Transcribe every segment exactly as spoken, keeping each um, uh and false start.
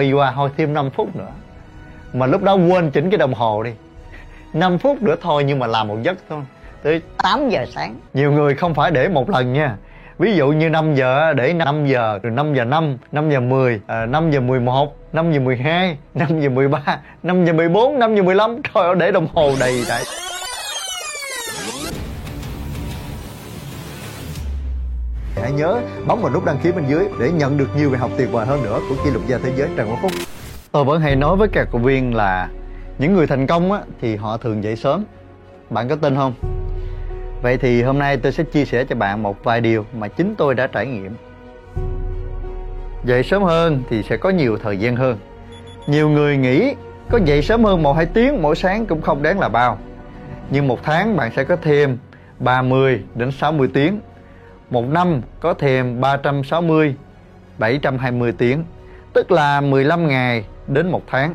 Phi qua thôi thêm năm phút nữa. Mà lúc đó quên chỉnh cái đồng hồ đi, năm phút nữa thôi, nhưng mà làm một giấc thôi tới tám giờ sáng. Nhiều người không phải để một lần nha. Ví dụ như năm giờ để năm giờ, rồi năm giờ năm, năm giờ mười, năm giờ mười một, năm giờ mười hai, năm giờ mười ba, năm giờ mười bốn, năm giờ mười lăm. Trời ơi, để đồng hồ đầy đấy. Hãy nhớ bấm vào nút đăng ký bên dưới để nhận được nhiều bài học tuyệt vời hơn nữa của kỷ lục gia thế giới Trần Quốc Phúc. Tôi vẫn hay nói với các cổ viên là những người thành công á, thì họ thường dậy sớm. Bạn có tin không? Vậy thì hôm nay tôi sẽ chia sẻ cho bạn một vài điều mà chính tôi đã trải nghiệm. Dậy sớm hơn thì sẽ có nhiều thời gian hơn. Nhiều người nghĩ có dậy sớm hơn một hai tiếng mỗi sáng cũng không đáng là bao. Nhưng một tháng bạn sẽ có thêm ba mươi đến sáu mươi tiếng. Một năm có thêm ba trăm sáu mươi, bảy trăm hai mươi tiếng. Tức là mười lăm ngày đến một tháng.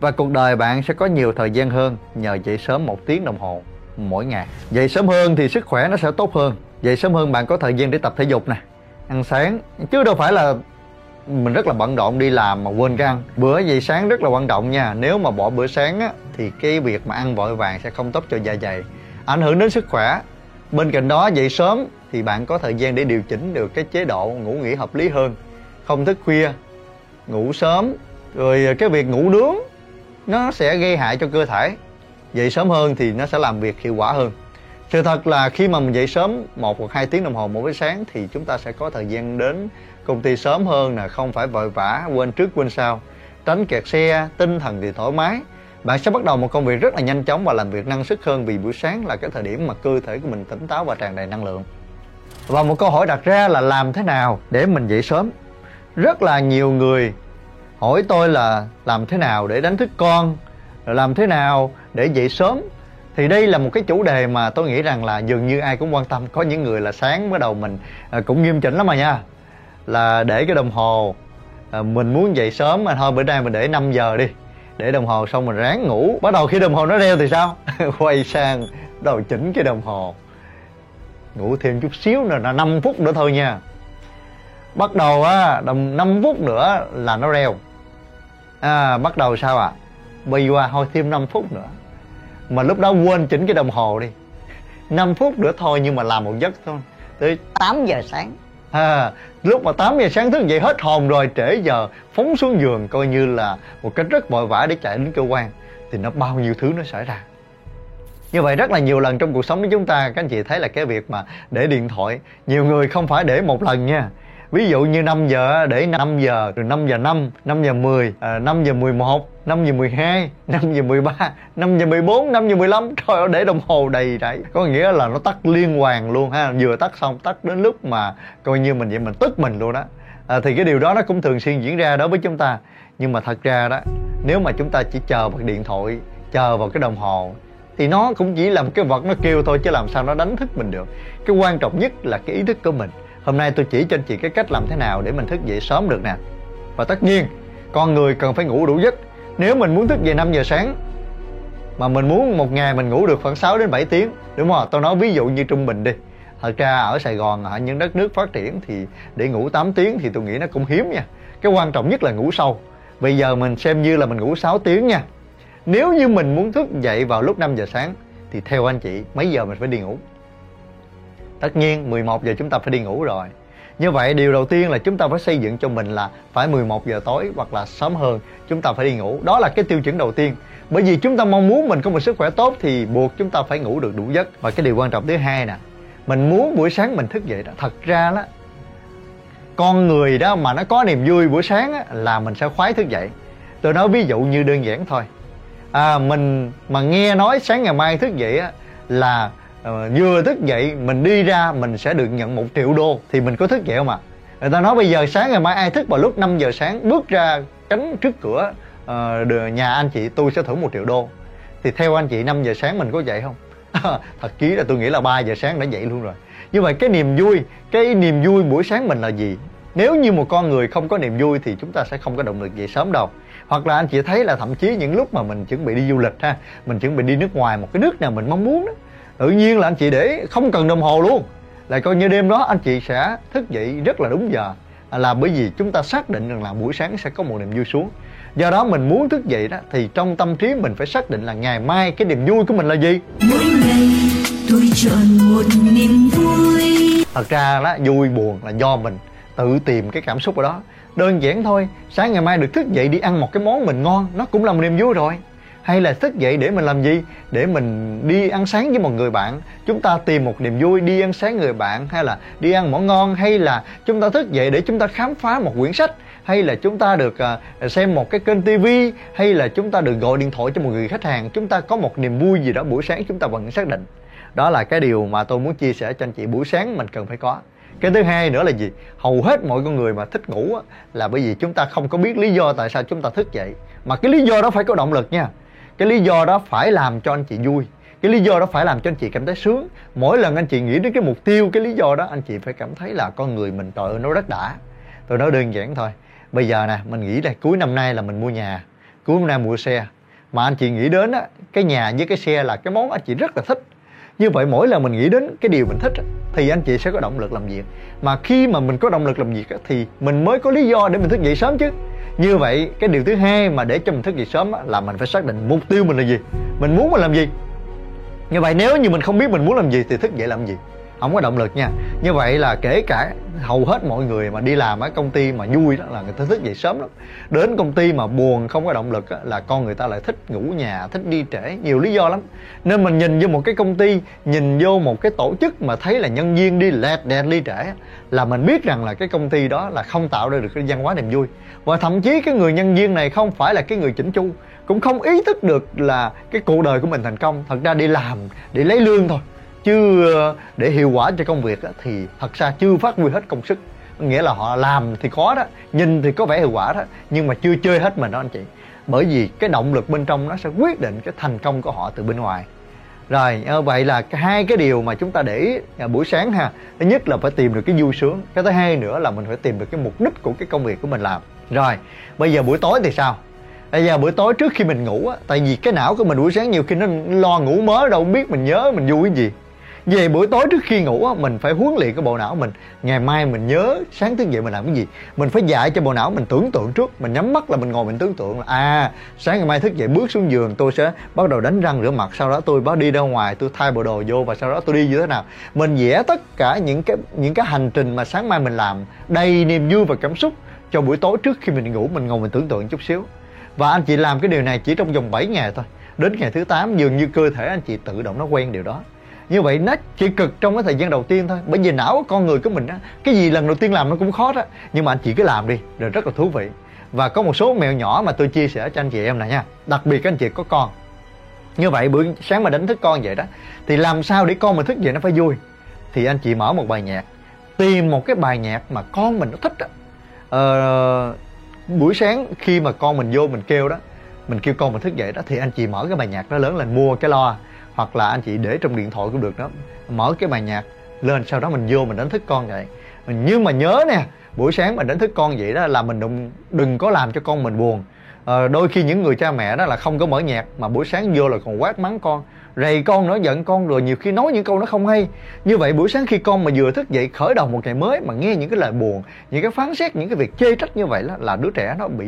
Và cuộc đời bạn sẽ có nhiều thời gian hơn nhờ dậy sớm một tiếng đồng hồ mỗi ngày. Dậy sớm hơn thì sức khỏe nó sẽ tốt hơn. Dậy sớm hơn bạn có thời gian để tập thể dục nè, ăn sáng, chứ đâu phải là mình rất là bận rộn đi làm mà quên cái ăn. Bữa dậy sáng rất là quan trọng nha. Nếu mà bỏ bữa sáng á, thì cái việc mà ăn vội vàng sẽ không tốt cho dạ dày, ảnh hưởng đến sức khỏe. Bên cạnh đó, dậy sớm thì bạn có thời gian để điều chỉnh được cái chế độ ngủ nghỉ hợp lý hơn, không thức khuya, ngủ sớm. Rồi cái việc ngủ nướng nó sẽ gây hại cho cơ thể. Dậy sớm hơn thì nó sẽ làm việc hiệu quả hơn. Sự thật là khi mà mình dậy sớm một hoặc hai tiếng đồng hồ mỗi buổi sáng thì chúng ta sẽ có thời gian đến công ty sớm hơn nè, không phải vội vã quên trước quên sau, tránh kẹt xe, tinh thần thì thoải mái. Bạn sẽ bắt đầu một công việc rất là nhanh chóng và làm việc năng suất hơn, vì buổi sáng là cái thời điểm mà cơ thể của mình tỉnh táo và tràn đầy năng lượng. Và một câu hỏi đặt ra là làm thế nào để mình dậy sớm? Rất là nhiều người hỏi tôi là làm thế nào để đánh thức con, rồi làm thế nào để dậy sớm. Thì đây là một cái chủ đề mà tôi nghĩ rằng là dường như ai cũng quan tâm. Có những người là sáng bắt đầu mình cũng nghiêm chỉnh lắm mà nha, là để cái đồng hồ mình muốn dậy sớm mà thôi, bữa nay mình để năm giờ đi, để đồng hồ xong mình ráng ngủ. Bắt đầu khi đồng hồ nó reo thì sao? Quay sang đầu chỉnh cái đồng hồ, ngủ thêm chút xíu nữa là năm phút nữa thôi nha. Bắt đầu á, năm phút nữa là nó reo. À, bắt đầu sao ạ? À? Bây qua thôi thêm năm phút nữa. Mà lúc đó quên chỉnh cái đồng hồ đi, năm phút nữa thôi, nhưng mà làm một giấc thôi tới tám giờ sáng. À, lúc mà tám giờ sáng thức dậy hết hồn rồi, trễ giờ phóng xuống giường coi như là một cách rất vội vã để chạy đến cơ quan. Thì nó bao nhiêu thứ nó xảy ra. Như vậy rất là nhiều lần trong cuộc sống của chúng ta, các anh chị thấy là cái việc mà để điện thoại, nhiều người không phải để một lần nha. Ví dụ như năm giờ để năm giờ, rồi năm giờ năm, năm giờ mười, năm giờ mười một, năm giờ mười hai, năm giờ mười ba, năm giờ mười bốn, năm giờ mười lăm. Trời ơi, để đồng hồ đầy đấy. Có nghĩa là nó tắt liên hoàn luôn ha. Vừa tắt xong, tắt đến lúc mà coi như mình vậy mình tức mình luôn đó. à, Thì cái điều đó nó cũng thường xuyên diễn ra đối với chúng ta. Nhưng mà thật ra đó, nếu mà chúng ta chỉ chờ vào điện thoại, chờ vào cái đồng hồ, thì nó cũng chỉ là một cái vật nó kêu thôi, chứ làm sao nó đánh thức mình được. Cái quan trọng nhất là cái ý thức của mình. Hôm nay tôi chỉ cho anh chị cái cách làm thế nào để mình thức dậy sớm được nè. Và tất nhiên, con người cần phải ngủ đủ giấc. Nếu mình muốn thức dậy năm giờ sáng, mà mình muốn một ngày mình ngủ được khoảng sáu đến bảy tiếng, đúng không? Tôi nói ví dụ như trung bình đi. Thật ra ở Sài Gòn, ở những đất nước phát triển thì để ngủ tám tiếng thì tôi nghĩ nó cũng hiếm nha. Cái quan trọng nhất là ngủ sâu. Bây giờ mình xem như là mình ngủ sáu tiếng nha. Nếu như mình muốn thức dậy vào lúc năm giờ sáng, thì theo anh chị, mấy giờ mình phải đi ngủ? Tất nhiên mười một giờ chúng ta phải đi ngủ rồi. Như vậy điều đầu tiên là chúng ta phải xây dựng cho mình là phải mười một giờ tối hoặc là sớm hơn chúng ta phải đi ngủ. Đó là cái tiêu chuẩn đầu tiên. Bởi vì chúng ta mong muốn mình có một sức khỏe tốt thì buộc chúng ta phải ngủ được đủ giấc. Và cái điều quan trọng thứ hai nè, mình muốn buổi sáng mình thức dậy đó. Thật ra đó, con người đó mà nó có niềm vui buổi sáng đó, là mình sẽ khoái thức dậy. Tôi nói ví dụ như đơn giản thôi. à, Mình mà nghe nói sáng ngày mai thức dậy đó, là Ờ, vừa thức dậy mình đi ra mình sẽ được nhận một triệu đô, thì mình có thức dậy không ạ? À? Người ta nói bây giờ sáng ngày mai ai thức vào lúc năm giờ sáng bước ra cánh trước cửa uh, nhà anh chị, tôi sẽ thưởng một triệu đô. Thì theo anh chị năm giờ sáng mình có dậy không? Thật chí là tôi nghĩ là ba giờ sáng đã dậy luôn rồi. Như vậy cái niềm vui, cái niềm vui buổi sáng mình là gì? Nếu như một con người không có niềm vui thì chúng ta sẽ không có động lực dậy sớm đâu. Hoặc là anh chị thấy là thậm chí những lúc mà mình chuẩn bị đi du lịch ha, mình chuẩn bị đi nước ngoài, một cái nước nào mình mong muốn đó, tự nhiên là anh chị để không cần đồng hồ luôn, lại coi như đêm đó anh chị sẽ thức dậy rất là đúng giờ. là bởi vì chúng ta xác định rằng là buổi sáng sẽ có một niềm vui xuống. Do đó mình muốn thức dậy đó thì trong tâm trí mình phải xác định là ngày mai cái niềm vui của mình là gì. Mỗi ngày tôi chọn một niềm vui. Thật ra đó, vui buồn là do mình tự tìm cái cảm xúc ở đó. Đơn giản thôi, sáng ngày mai được thức dậy đi ăn một cái món mình ngon, nó cũng là một niềm vui rồi. Hay là thức dậy để mình làm gì? Để mình đi ăn sáng với một người bạn. Chúng ta tìm một niềm vui đi ăn sáng người bạn, hay là đi ăn món ngon, hay là chúng ta thức dậy để chúng ta khám phá một quyển sách, hay là chúng ta được xem một cái kênh tivi, hay là chúng ta được gọi điện thoại cho một người khách hàng. Chúng ta có một niềm vui gì đó buổi sáng chúng ta vẫn xác định. Đó là cái điều mà tôi muốn chia sẻ cho anh chị buổi sáng mình cần phải có. Cái thứ hai nữa là gì? Hầu hết mọi con người mà thích ngủ á, là bởi vì chúng ta không có biết lý do tại sao chúng ta thức dậy. Mà cái lý do đó phải có động lực nha. Cái lý do đó phải làm cho anh chị vui. Cái lý do đó phải làm cho anh chị cảm thấy sướng. Mỗi lần anh chị nghĩ đến cái mục tiêu, cái lý do đó, anh chị phải cảm thấy là con người mình trời ơi nó rất đã. Tôi nói đơn giản thôi. Bây giờ nè, mình nghĩ là cuối năm nay là mình mua nhà, cuối năm nay mua xe. Mà anh chị nghĩ đến á, cái nhà với cái xe là cái món anh chị rất là thích. Như vậy mỗi lần mình nghĩ đến cái điều mình thích thì anh chị sẽ có động lực làm việc. Mà khi mà mình có động lực làm việc thì mình mới có lý do để mình thức dậy sớm chứ. Như vậy cái điều thứ hai mà để cho mình thức dậy sớm là mình phải xác định mục tiêu mình là gì, mình muốn mình làm gì. Như vậy nếu như mình không biết mình muốn làm gì thì thức dậy làm gì, không có động lực nha. Như vậy là kể cả hầu hết mọi người mà đi làm ở công ty mà vui đó là người ta thức dậy sớm lắm. Đến công ty mà buồn không có động lực là con người ta lại thích ngủ nhà, thích đi trễ, nhiều lý do lắm. Nên mình nhìn vô một cái công ty, nhìn vô một cái tổ chức mà thấy là nhân viên đi lẹt đẹt đi trễ là mình biết rằng là cái công ty đó là không tạo ra được cái văn hóa niềm vui. Và thậm chí cái người nhân viên này không phải là cái người chỉnh chu, cũng không ý thức được là cái cuộc đời của mình thành công. Thật ra đi làm để lấy lương thôi, chứ để hiệu quả cho công việc thì thật ra chưa phát huy hết công sức. Nghĩa là họ làm thì có đó, nhìn thì có vẻ hiệu quả đó, nhưng mà chưa chơi hết mình đó anh chị. Bởi vì cái động lực bên trong nó sẽ quyết định cái thành công của họ từ bên ngoài. Rồi, vậy là hai cái điều mà chúng ta để ý buổi sáng ha. Thứ nhất là phải tìm được cái vui sướng. Cái thứ hai nữa là mình phải tìm được cái mục đích của cái công việc của mình làm. Rồi, bây giờ buổi tối thì sao? Bây giờ buổi tối trước khi mình ngủ á, tại vì cái não của mình buổi sáng nhiều khi nó lo ngủ mớ, đâu biết mình nhớ mình vui cái gì. Về buổi tối trước khi ngủ mình phải huấn luyện cái bộ não mình, ngày mai mình nhớ sáng thức dậy mình làm cái gì. Mình phải dạy cho bộ não mình tưởng tượng trước. Mình nhắm mắt là mình ngồi mình tưởng tượng là à, sáng ngày mai thức dậy bước xuống giường tôi sẽ bắt đầu đánh răng rửa mặt, sau đó tôi bắt đi ra ngoài tôi thay bộ đồ vô và sau đó tôi đi như thế nào. Mình vẽ tất cả những cái những cái hành trình mà sáng mai mình làm đầy niềm vui và cảm xúc cho buổi tối trước khi mình ngủ. Mình ngồi mình tưởng tượng chút xíu và anh chị làm cái điều này chỉ trong vòng bảy ngày thôi. Đến ngày thứ tám dường như cơ thể anh chị tự động nó quen điều đó. Như vậy nó chỉ cực trong cái thời gian đầu tiên thôi. Bởi vì não con người của mình á, cái gì lần đầu tiên làm nó cũng khó đó. Nhưng mà anh chị cứ làm đi, rồi rất là thú vị. Và có một số mẹo nhỏ mà tôi chia sẻ cho anh chị em này nha. Đặc biệt các anh chị có con. Như vậy buổi sáng mà đánh thức con vậy đó, thì làm sao để con mình thức dậy nó phải vui? Thì anh chị mở một bài nhạc. Tìm một cái bài nhạc mà con mình nó thích đó. Ờ, buổi sáng khi mà con mình vô mình kêu đó, mình kêu con mình thức dậy đó, thì anh chị mở cái bài nhạc đó lớn lên, mua cái loa. Hoặc là anh chị để trong điện thoại cũng được đó. Mở cái bài nhạc lên, sau đó mình vô mình đánh thức con vậy. Nhưng mà nhớ nè, buổi sáng mình đánh thức con vậy đó là mình đừng, đừng có làm cho con mình buồn. à, Đôi khi những người cha mẹ đó là không có mở nhạc, mà buổi sáng vô là còn quát mắng con, rầy con nữa, giận con, rồi nhiều khi nói những câu nó không hay. Như vậy buổi sáng khi con mà vừa thức dậy khởi đầu một ngày mới mà nghe những cái lời buồn, những cái phán xét, những cái việc chê trách như vậy đó, là đứa trẻ nó bị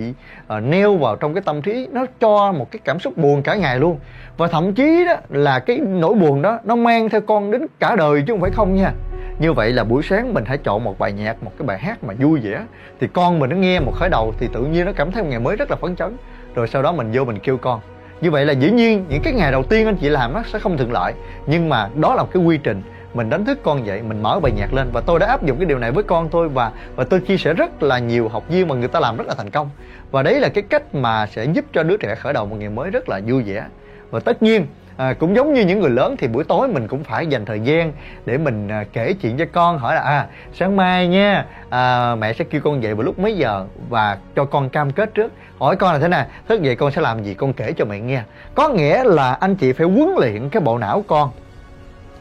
uh, neo vào trong cái tâm trí, nó cho một cái cảm xúc buồn cả ngày luôn. Và thậm chí đó là cái nỗi buồn đó nó mang theo con đến cả đời chứ không phải không nha. Như vậy là buổi sáng mình hãy chọn một bài nhạc, một cái bài hát mà vui vẻ, thì con mình nó nghe một khởi đầu thì tự nhiên nó cảm thấy một ngày mới rất là phấn chấn. Rồi sau đó mình vô mình kêu con. Như vậy là dĩ nhiên những cái ngày đầu tiên anh chị làm nó sẽ không thuận lợi, nhưng mà đó là một cái quy trình. Mình đánh thức con dậy, mình mở bài nhạc lên, và tôi đã áp dụng cái điều này với con tôi, và và tôi chia sẻ rất là nhiều học viên mà người ta làm rất là thành công. Và đấy là cái cách mà sẽ giúp cho đứa trẻ khởi đầu một ngày mới rất là vui vẻ. Và tất nhiên à, cũng giống như những người lớn thì buổi tối mình cũng phải dành thời gian để mình à, kể chuyện cho con, hỏi là à sáng mai nha, à, mẹ sẽ kêu con dậy vào lúc mấy giờ, và cho con cam kết trước, hỏi con là thế này, thức dậy con sẽ làm gì, con kể cho mẹ nghe. Có nghĩa là anh chị phải huấn luyện cái bộ não con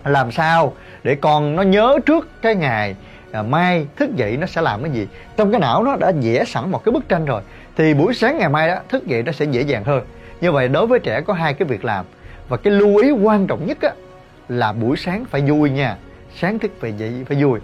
làm sao để con nó nhớ trước cái ngày à, mai thức dậy nó sẽ làm cái gì. Trong cái não nó đã vẽ sẵn một cái bức tranh rồi, thì buổi sáng ngày mai đó thức dậy nó sẽ dễ dàng hơn. Như vậy đối với trẻ có hai cái việc làm. Và cái lưu ý quan trọng nhất á, là buổi sáng phải vui nha. Sáng thức về dậy phải vui.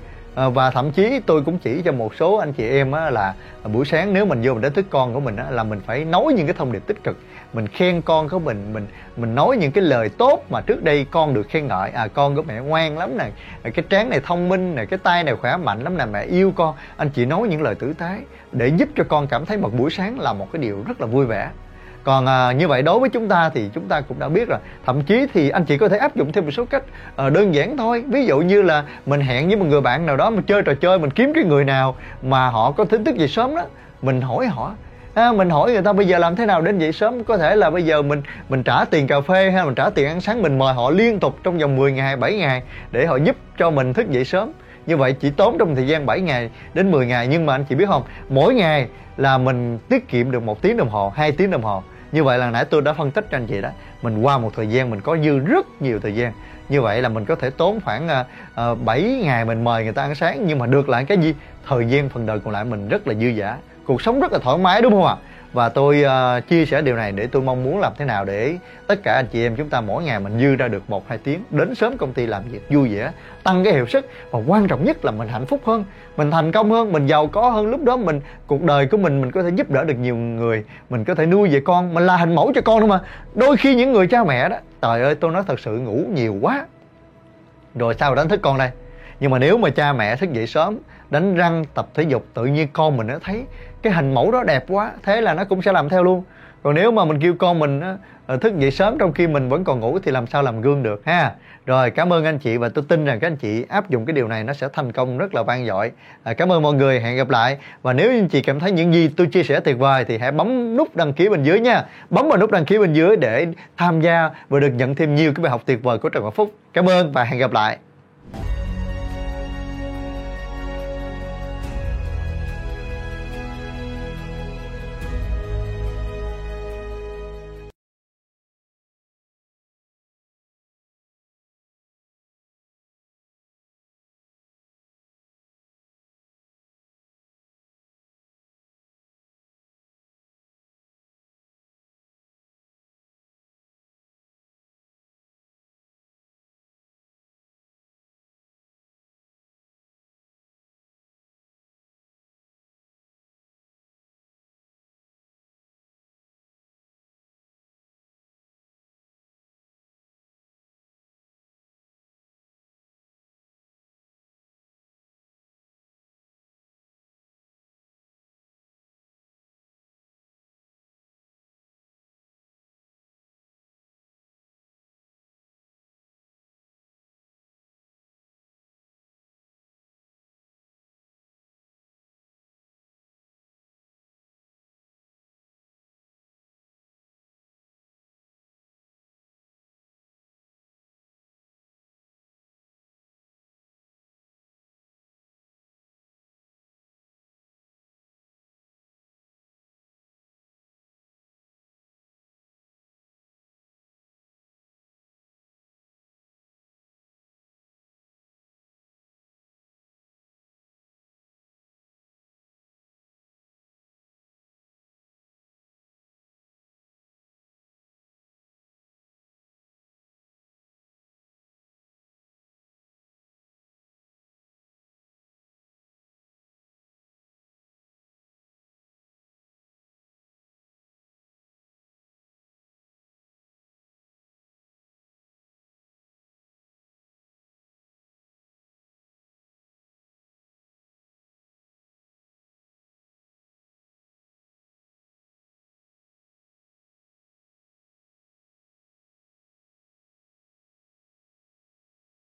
Và thậm chí tôi cũng chỉ cho một số anh chị em á, là buổi sáng nếu mình vô mình đánh thức con của mình á, là mình phải nói những cái thông điệp tích cực, mình khen con của mình, mình mình nói những cái lời tốt mà trước đây con được khen ngợi. À, con của mẹ ngoan lắm nè, cái trán này thông minh nè, cái tay này khỏe mạnh lắm nè, mẹ yêu con. Anh chị nói những lời tử tế để giúp cho con cảm thấy một buổi sáng là một cái điều rất là vui vẻ. Còn à, như vậy đối với chúng ta thì chúng ta cũng đã biết rồi. Thậm chí thì anh chị có thể áp dụng thêm một số cách à, đơn giản thôi. Ví dụ như là mình hẹn với một người bạn nào đó mà chơi trò chơi, mình kiếm cái người nào mà họ có tin tức gì sớm đó, mình hỏi họ. À, mình hỏi người ta bây giờ làm thế nào đến dậy sớm. Có thể là bây giờ mình mình trả tiền cà phê hay mình trả tiền ăn sáng, mình mời họ liên tục trong vòng mười ngày, bảy ngày để họ giúp cho mình thức dậy sớm. Như vậy chỉ tốn trong thời gian bảy ngày đến mười ngày, nhưng mà anh chị biết không, mỗi ngày là mình tiết kiệm được một tiếng đồng hồ, hai tiếng đồng hồ. Như vậy là nãy tôi đã phân tích cho anh chị đó, mình qua một thời gian mình có dư rất nhiều thời gian. Như vậy là mình có thể tốn khoảng uh, bảy ngày mình mời người ta ăn sáng, nhưng mà được lại cái gì? Thời gian phần đời còn lại mình rất là dư dả, cuộc sống rất là thoải mái, đúng không ạ? Và tôi uh, chia sẻ điều này để tôi mong muốn làm thế nào để tất cả anh chị em chúng ta mỗi ngày mình dư ra được một hai tiếng, đến sớm công ty làm việc vui vẻ, tăng cái hiệu suất, và quan trọng nhất là mình hạnh phúc hơn, mình thành công hơn, mình giàu có hơn. Lúc đó mình cuộc đời của mình mình có thể giúp đỡ được nhiều người, mình có thể nuôi dạy con, mình là hình mẫu cho con, đúng không ạ? Đôi khi những người cha mẹ đó, trời ơi, tôi nói thật sự, ngủ nhiều quá rồi sao đánh thức con đây. Nhưng mà nếu mà cha mẹ thức dậy sớm, đánh răng, tập thể dục, tự nhiên con mình nó thấy cái hình mẫu đó đẹp quá, thế là nó cũng sẽ làm theo luôn. Còn nếu mà mình kêu con mình thức dậy sớm trong khi mình vẫn còn ngủ thì làm sao làm gương được ha. Rồi, cảm ơn anh chị, và tôi tin rằng các anh chị áp dụng cái điều này nó sẽ thành công rất là vang dội. À, cảm ơn mọi người, hẹn gặp lại. Và nếu anh chị cảm thấy những gì tôi chia sẻ tuyệt vời thì hãy bấm nút đăng ký bên dưới nha. Bấm vào nút đăng ký bên dưới để tham gia và được nhận thêm nhiều cái bài học tuyệt vời của Trần Quốc Phúc. Cảm ơn và hẹn gặp lại.